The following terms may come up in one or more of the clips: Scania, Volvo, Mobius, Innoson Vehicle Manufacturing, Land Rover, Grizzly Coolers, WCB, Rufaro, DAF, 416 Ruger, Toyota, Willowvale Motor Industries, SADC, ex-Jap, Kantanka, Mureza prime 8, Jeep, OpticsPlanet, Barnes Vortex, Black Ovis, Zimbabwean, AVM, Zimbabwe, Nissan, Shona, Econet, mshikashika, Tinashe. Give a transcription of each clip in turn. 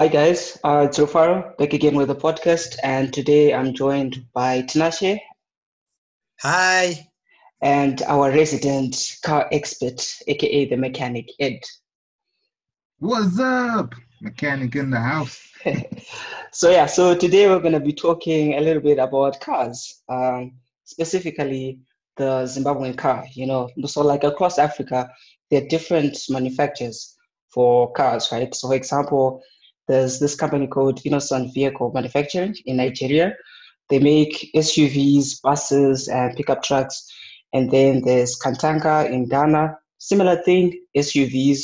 Hi guys, it's Rufaro, back again with a podcast, and today I'm joined by Tinashe. Hi. And our resident car expert, aka the mechanic, Ed. What's up? Mechanic in the house. So today we're going to be talking a little bit about cars, specifically the Zimbabwean car. You know, so like across Africa, there are different manufacturers for cars, right? So for example, there's this company called Innoson Vehicle Manufacturing in Nigeria. They make SUVs, buses, and pickup trucks. And then there's Kantanka in Ghana. Similar thing, SUVs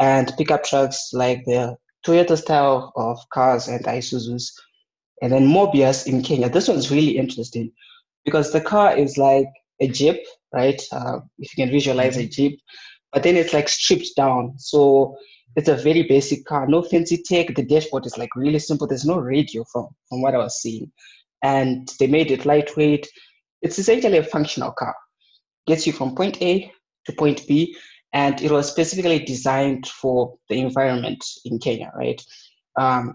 and pickup trucks, like the Toyota style of cars and Isuzus. And then Mobius in Kenya. This one's really interesting because the car is like a Jeep, right? If you can visualize a Jeep, but then it's like stripped down. So it's a very basic car, no fancy tech. The dashboard is like really simple. There's no radio from what I was seeing. And they made it lightweight. It's essentially a functional car. Gets you from point A to point B. And it was specifically designed for the environment in Kenya, right?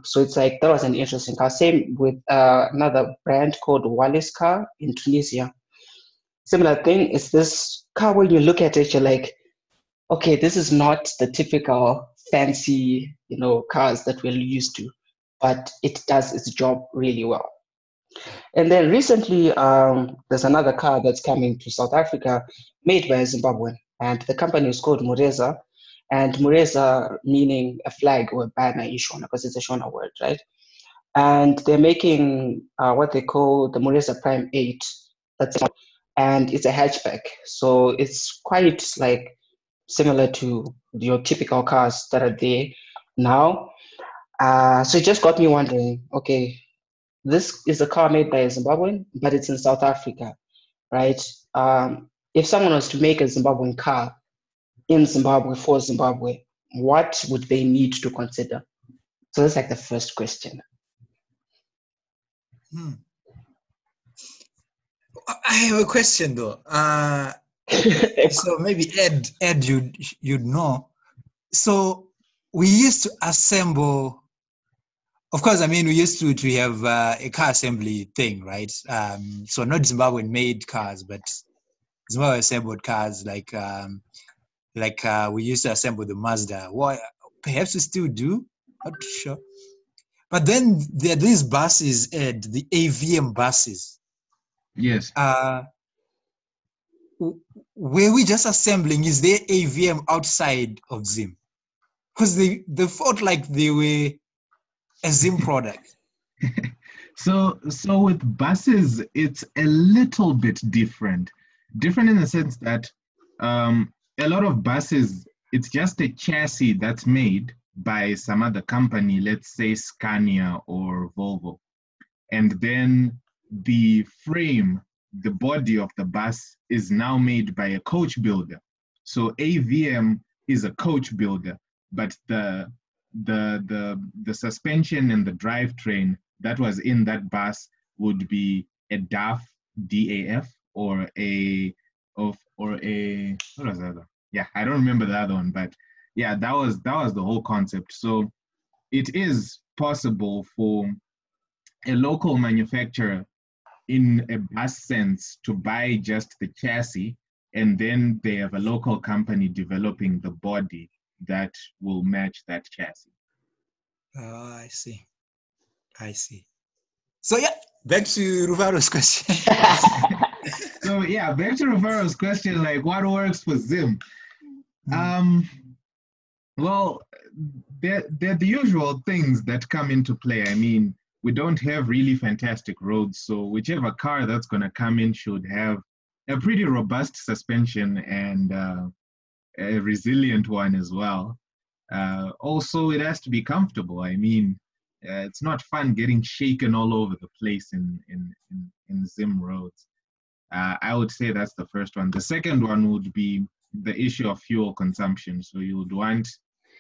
So it's like, that was an interesting car. Same with another brand called Wallyscar in Tunisia. Similar thing is this car, when you look at it, you're like, okay, this is not the typical fancy, you know, cars that we're used to, but it does its job really well. And then recently, there's another car that's coming to South Africa made by a Zimbabwean, and the company is called Mureza, and Mureza meaning a flag or a banner in Shona, because it's a Shona word, right? And they're making what they call the Mureza prime 8, and it's a hatchback. So it's quite like similar to your typical cars that are there now. So it just got me wondering, okay, this is a car made by a Zimbabwean, but it's in South Africa, right? If someone was to make a Zimbabwean car in Zimbabwe for Zimbabwe, what would they need to consider? So that's like the first question. I have a question though. So maybe Ed, you'd know. So we used to assemble. Of course, I mean, we used to have a car assembly thing, right? So not Zimbabwean made cars, but Zimbabwe assembled cars. Like we used to assemble the Mazda. Well, perhaps we still do. Not sure. But then there are these buses, Ed, the AVM buses. Yes. Were we just assembling? Is there AVM outside of Zim? Because they felt like they were a Zim product. So with buses, it's a little bit different. Different in the sense that a lot of buses, it's just a chassis that's made by some other company, let's say Scania or Volvo. And then the frame, the body of the bus is now made by a coach builder. So AVM is a coach builder, but the suspension and the drivetrain that was in that bus would be a DAF, or a what was the other? Yeah, I don't remember the other one, but yeah, that was the whole concept. So it is possible for a local manufacturer in a bus sense to buy just the chassis, and then they have a local company developing the body that will match that chassis. Oh, I see. So yeah, back to Rufaro's question. Like, what works for Zim? Well, they're the usual things that come into play. I mean, we don't have really fantastic roads, so whichever car that's going to come in should have a pretty robust suspension and a resilient one as well. Also, it has to be comfortable. I mean, it's not fun getting shaken all over the place in Zim roads. I would say that's the first one. The second one would be the issue of fuel consumption. So you would want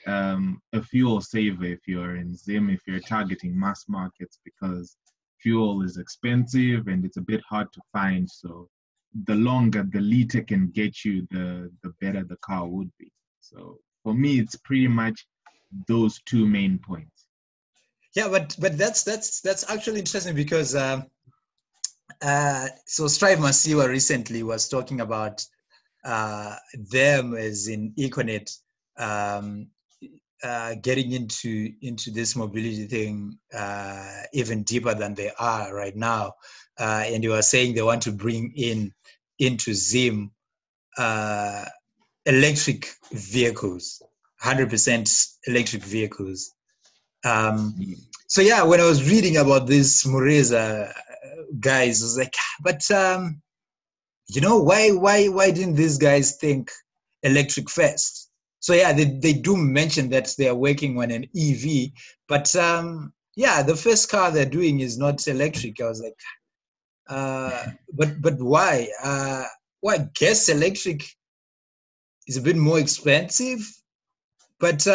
a fuel saver if you're in Zim, if you're targeting mass markets, because fuel is expensive and it's a bit hard to find. So the longer the liter can get you, the better the car would be. So for me, it's pretty much those two main points. Yeah, but that's actually interesting because so Strive Masiva recently was talking about them as in Econet getting into this mobility thing even deeper than they are right now, and you are saying they want to bring in into Zim electric vehicles, 100% electric vehicles. So yeah, when I was reading about this Mureza guys, I was like, but you know, why didn't these guys think electric first? So yeah, they do mention that they are working on an EV, but yeah, the first car they're doing is not electric. I was like, but why? Well, I guess electric is a bit more expensive, but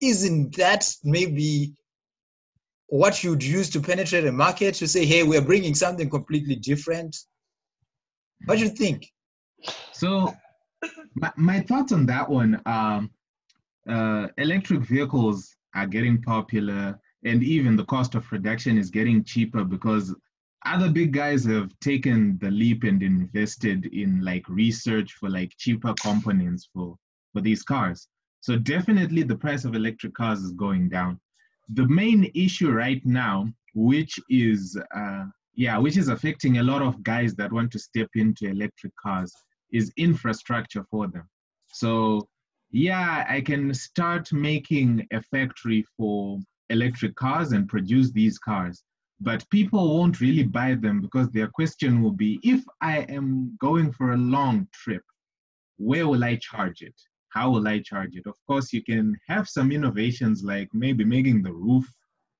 isn't that maybe what you'd use to penetrate a market to say, hey, we're bringing something completely different? What do you think? So my thoughts on that one, electric vehicles are getting popular, and even the cost of production is getting cheaper because other big guys have taken the leap and invested in like research for like cheaper components for these cars. So definitely the price of electric cars is going down. The main issue right now, which is affecting a lot of guys that want to step into electric cars, is infrastructure for them. So yeah, I can start making a factory for electric cars and produce these cars, but people won't really buy them because their question will be, if I am going for a long trip, where will I charge it? How will I charge it? Of course, you can have some innovations like maybe making the roof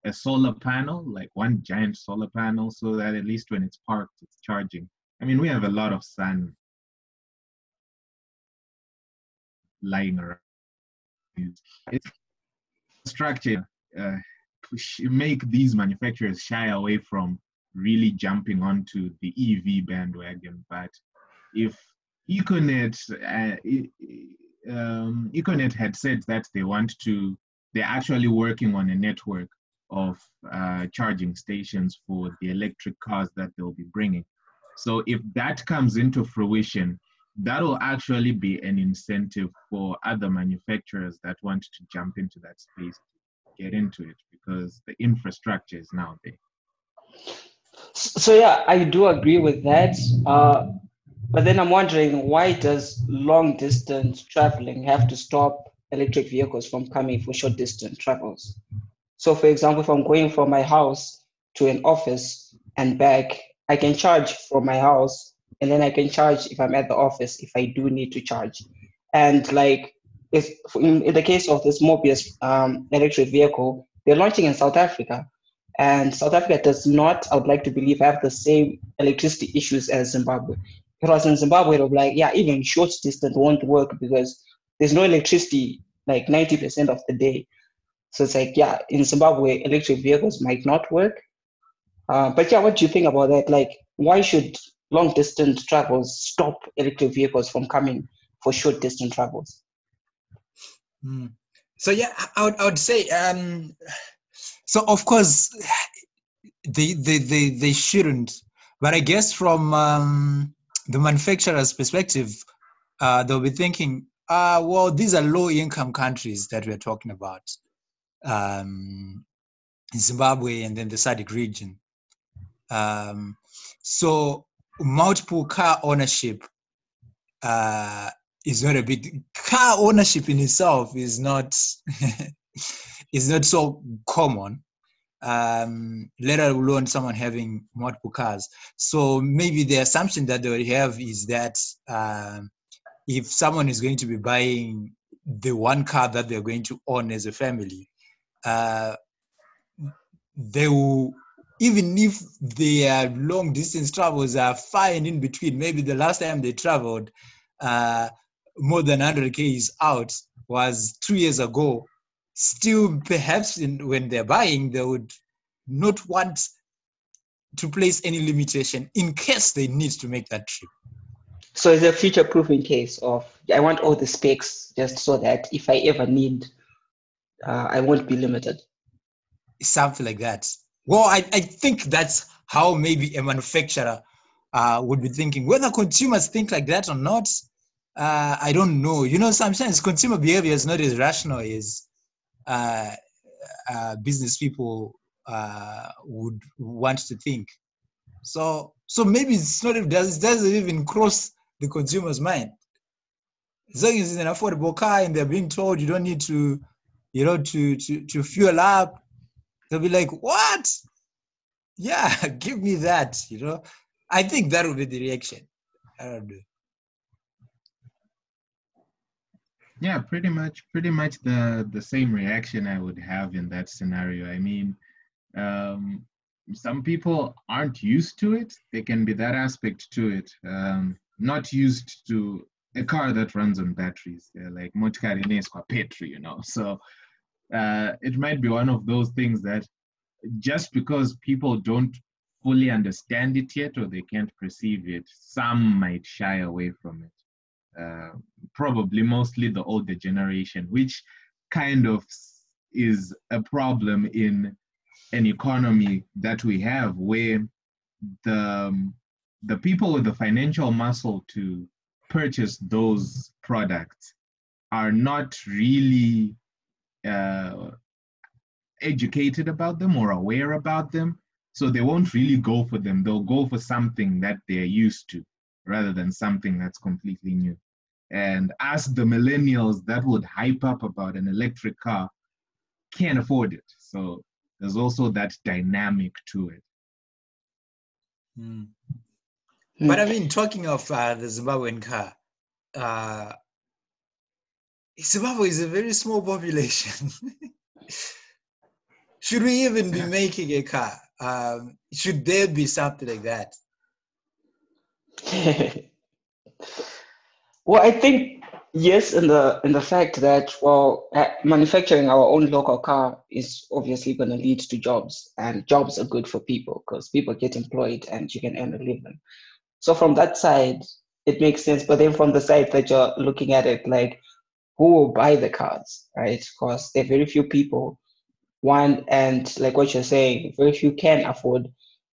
a solar panel, like one giant solar panel, so that at least when it's parked, it's charging. I mean, we have a lot of sun lying around. It's structure. Make these manufacturers shy away from really jumping onto the EV bandwagon. But if Econet had said that they're actually working on a network of charging stations for the electric cars that they'll be bringing. So if that comes into fruition, that'll actually be an incentive for other manufacturers that want to jump into that space to get into it, because the infrastructure is now there. So yeah, I do agree with that. But then I'm wondering, why does long distance traveling have to stop electric vehicles from coming for short distance travels? So for example, if I'm going from my house to an office and back, I can charge from my house, and then I can charge if I'm at the office, if I do need to charge. And like if in the case of this Mobius electric vehicle, they're launching in South Africa. And South Africa does not, I would like to believe, have the same electricity issues as Zimbabwe. Because in Zimbabwe, it'll be like, yeah, even short distance won't work because there's no electricity like 90% of the day. So it's like, yeah, in Zimbabwe, electric vehicles might not work. But yeah, what do you think about that? Like, why should long distance travels stop electric vehicles from coming for short distance travels? Mm. So yeah, I would say, so of course, they shouldn't. But I guess from the manufacturer's perspective, they'll be thinking, well, these are low-income countries that we're talking about, Zimbabwe and then the SADC region. So multiple car ownership is not a big... Car ownership in itself is not, is not so common. Let alone someone having multiple cars. So maybe the assumption that they would have is that if someone is going to be buying the one car that they're going to own as a family, they will, even if their long distance travels are far and in between, maybe the last time they traveled more than 100 Ks out was 2 years ago, still perhaps when they're buying, they would not want to place any limitation in case they need to make that trip. So it's a future-proofing case of, I want all the specs just so that if I ever need, I won't be limited. something like that. Well, I think that's how maybe a manufacturer would be thinking. Whether consumers think like that or not, I don't know. You know, sometimes consumer behavior is not as rational as business people would want to think. So maybe it's not, it doesn't even cross the consumer's mind. As long as it's an affordable car and they're being told you don't need to, you know, to fuel up, they'll be like, what? Yeah, give me that, you know? I think that would be the reaction. I don't know. Yeah, pretty much the same reaction I would have in that scenario. I mean, some people aren't used to it. They can be that aspect to it. Not used to a car that runs on batteries. They're like motikari ineswa petri, you know. So it might be one of those things that just because people don't fully understand it yet, or they can't perceive it, some might shy away from it. Probably mostly the older generation, which kind of is a problem in an economy that we have, where the people with the financial muscle to purchase those products are not really educated about them or aware about them. So they won't really go for them. They'll go for something that they're used to rather than something that's completely new. And us, the millennials that would hype up about an electric car, can't afford it. So there's also that dynamic to it. Mm. But I mean, talking of the Zimbabwean car, Zimbabwe is a very small population. Should we even be making a car? Should there be something like that? Well, I think yes, in the fact that, well, manufacturing our own local car is obviously going to lead to jobs, and jobs are good for people because people get employed and you can earn a living. So from that side, it makes sense. But then from the side that you're looking at it, like, who will buy the cars, right? Because there are very few people, one, and like what you're saying, very few can afford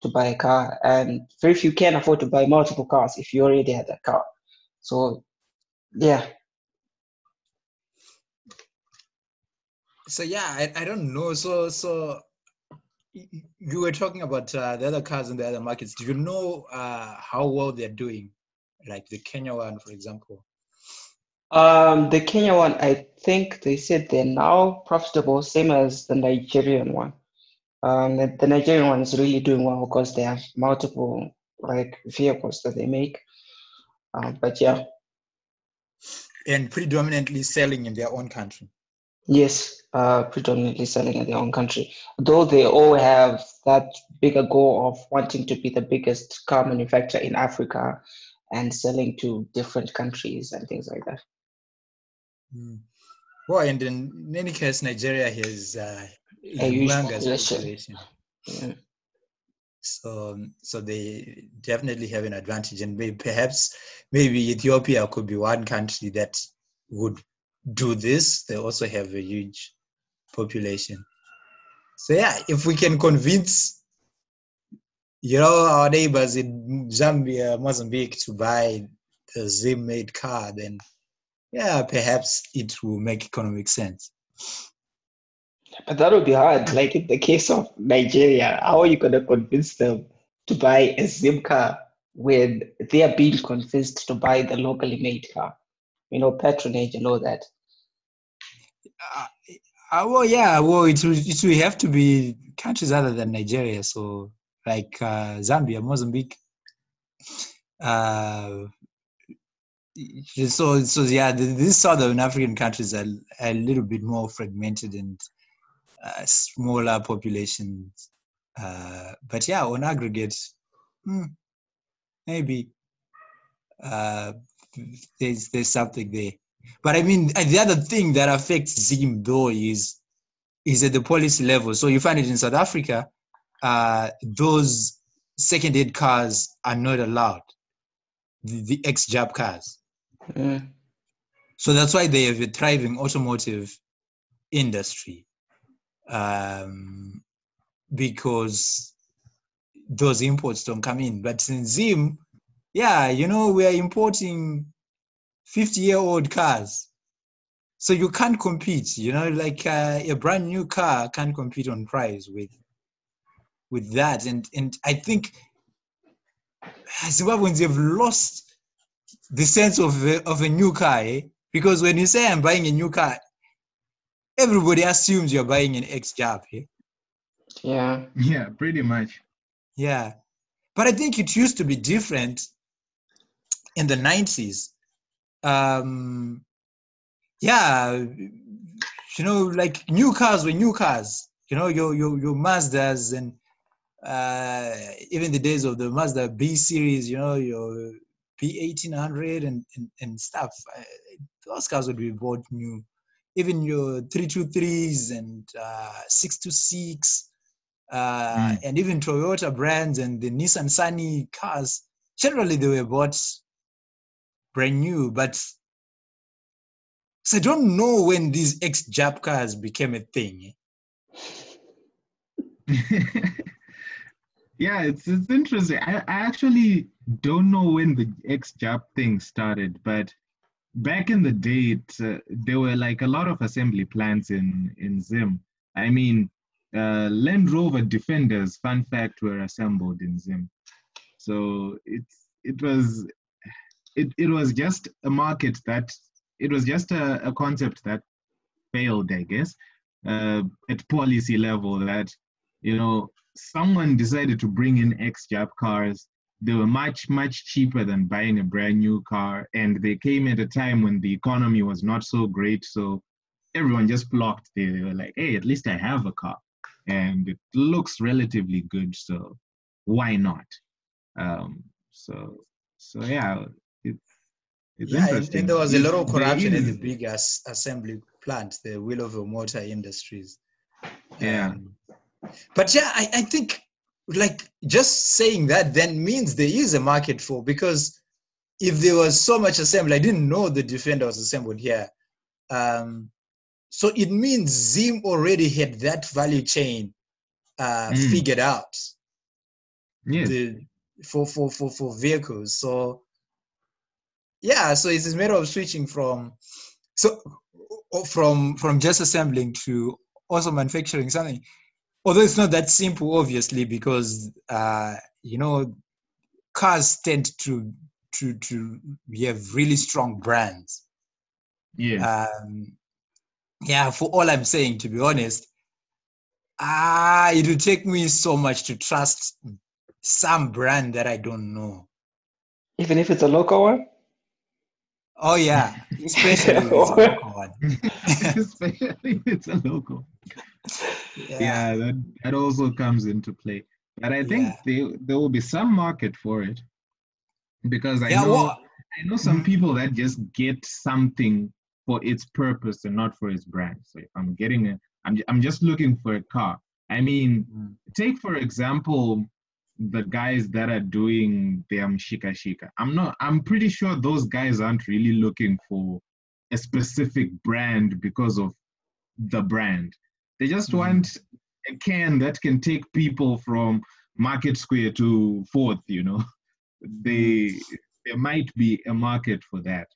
to buy a car, and very few can afford to buy multiple cars if you already had a car. So, yeah. So, yeah, I don't know. So you were talking about the other cars in the other markets. Do you know how well they're doing? Like the Kenya one, for example. The Kenya one, I think they said they're now profitable, same as the Nigerian one. The Nigerian one is really doing well because they have multiple like vehicles that they make. But yeah. And predominantly selling in their own country. Yes, predominantly selling in their own country. Though they all have that bigger goal of wanting to be the biggest car manufacturer in Africa and selling to different countries and things like that. Mm. Well, and in any case, Nigeria has a huge population. Yeah. So they definitely have an advantage, and maybe Ethiopia could be one country that would do this. They also have a huge population. So yeah, if we can convince, you know, our neighbors in Zambia, Mozambique to buy a Zim-made car, then yeah, perhaps it will make economic sense. But that would be hard. Like in the case of Nigeria, how are you going to convince them to buy a Zim car when they are being convinced to buy the locally made car? You know, patronage and all that. Well, yeah. Well, it will have to be countries other than Nigeria. So like Zambia, Mozambique. So yeah, these Southern African countries are a little bit more fragmented and smaller populations. But yeah, on aggregate, maybe there's something there. But I mean, the other thing that affects Zim though is at the policy level. So you find it in South Africa, those second-hand cars are not allowed, the ex-JAP cars. Mm. So that's why they have a thriving automotive industry. because those imports don't come in. But in Zim, yeah, you know, we are importing 50-year-old cars. So you can't compete, you know, like a brand new car can't compete on price with that. And I think Zimbabweans have lost the sense of a new car, eh? Because when you say I'm buying a new car, everybody assumes you're buying an ex-Jap, eh? Yeah. Yeah, pretty much. Yeah. But I think it used to be different in the 90s. Yeah, you know, like new cars were new cars. You know, your Mazdas and even the days of the Mazda B series, you know, your B1800 and stuff. Those cars would be bought new. Even your 323s and 626s and even Toyota brands and the Nissan Sunny cars, generally they were bought brand new. But so I don't know when these ex-Jap cars became a thing. Yeah, it's interesting. I actually don't know when the ex-Jap thing started, but back in the day, there were like a lot of assembly plants in Zim. I mean, Land Rover Defenders, fun fact, were assembled in Zim. So it was just a market that, it was just a concept that failed, I guess, at policy level, that, you know, someone decided to bring in ex-Jap cars. They were much, much cheaper than buying a brand new car. And they came at a time when the economy was not so great. So everyone just flocked there. They were like, hey, at least I have a car and it looks relatively good. So why not? So yeah, it's interesting. And there was a lot of corruption in the big assembly plant, the Willowvale Motor Industries. Yeah. But yeah, I think, like, just saying that then means there is a market for, because if there was so much assembly, I didn't know the Defender was assembled here. So it means Zim already had that value chain figured out. Yes. For vehicles. So yeah, so it's a matter of switching from just assembling to also manufacturing something. Although it's not that simple, obviously, because you know, cars tend to have really strong brands. Yeah. Yeah. For all I'm saying, to be honest, it would take me so much to trust some brand that I don't know. Even if it's a local one. Oh yeah, especially if it's a local one. Especially if it's a local. Yeah, that also comes into play. But I think there will be some market for it, because I know some people that just get something for its purpose and not for its brand. So if I'm getting I'm just looking for a car. I mean, take for example the guys that are doing their mshikashika. I'm pretty sure those guys aren't really looking for a specific brand because of the brand. They just want a can that can take people from Market Square to 4th, you know. There might be a market for that.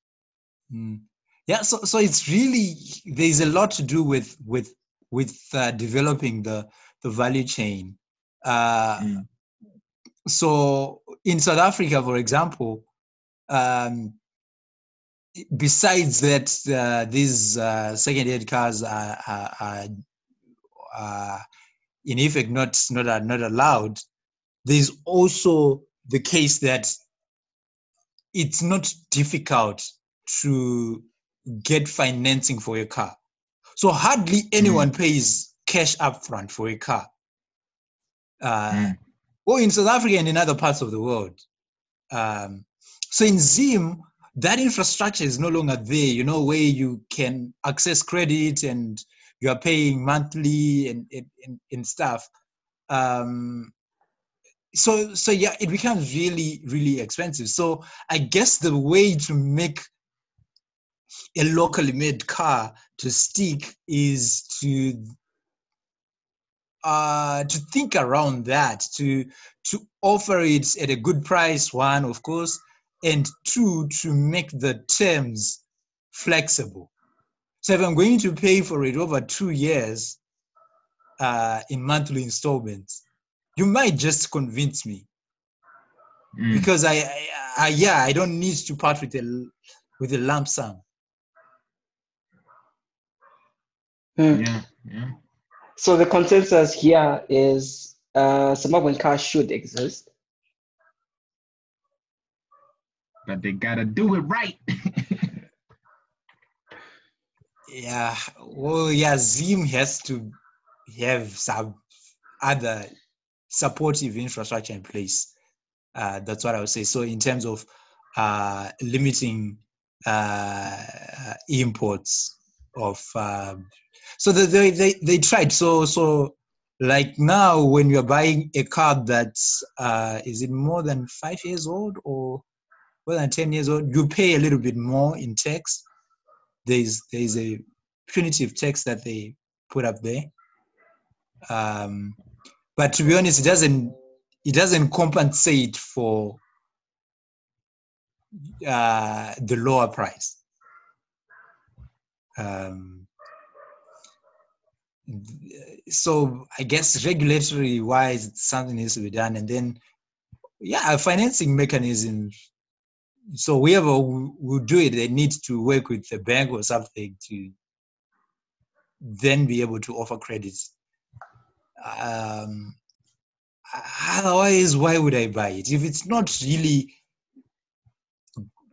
Yeah, so it's really, there's a lot to do with developing the value chain. So in South Africa, for example, besides that, these second-hand cars are in effect not allowed, there's also the case that it's not difficult to get financing for a car. So hardly anyone pays cash upfront for a car. Or in South Africa and in other parts of the world. So in Zim, that infrastructure is no longer there, you know, where you can access credit and you are paying monthly and stuff. So yeah, it becomes really, really expensive. So I guess the way to make a locally made car to stick is to to think around that, to offer it at a good price, one, of course, and two, to make the terms flexible. So if I'm going to pay for it over 2 years in monthly installments, you might just convince me. Mm. Because I don't need to part with a lump sum. Mm. Yeah, yeah. So the consensus here is Zimbabwean cars should exist, but they gotta do it right. Yeah, well, yeah, Zim has to have some other supportive infrastructure in place. That's what I would say. So in terms of limiting imports of, so they tried. So like now, when you're buying a car that's, is it more than 5 years old or more than 10 years old, you pay a little bit more in tax. There's a punitive tax that they put up there. But to be honest, it doesn't compensate for the lower price. So I guess regulatory wise, something needs to be done. And then, yeah, a financing mechanism. So whoever will do it, they need to work with the bank or something to then be able to offer credit. Otherwise, why would I buy it? If it's not really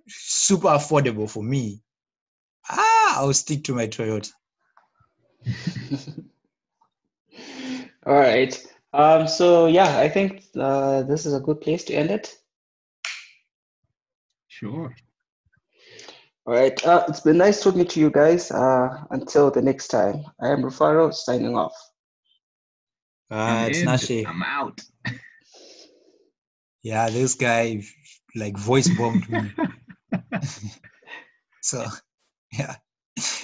super affordable for me, I'll stick to my Toyota. All right. So yeah, I think this is a good place to end it. Sure. All right. It's been nice talking to you guys. Until the next time, I am Rufaro signing off. It's Tinashe. I'm out. Yeah, this guy like voice bombed me. So, yeah.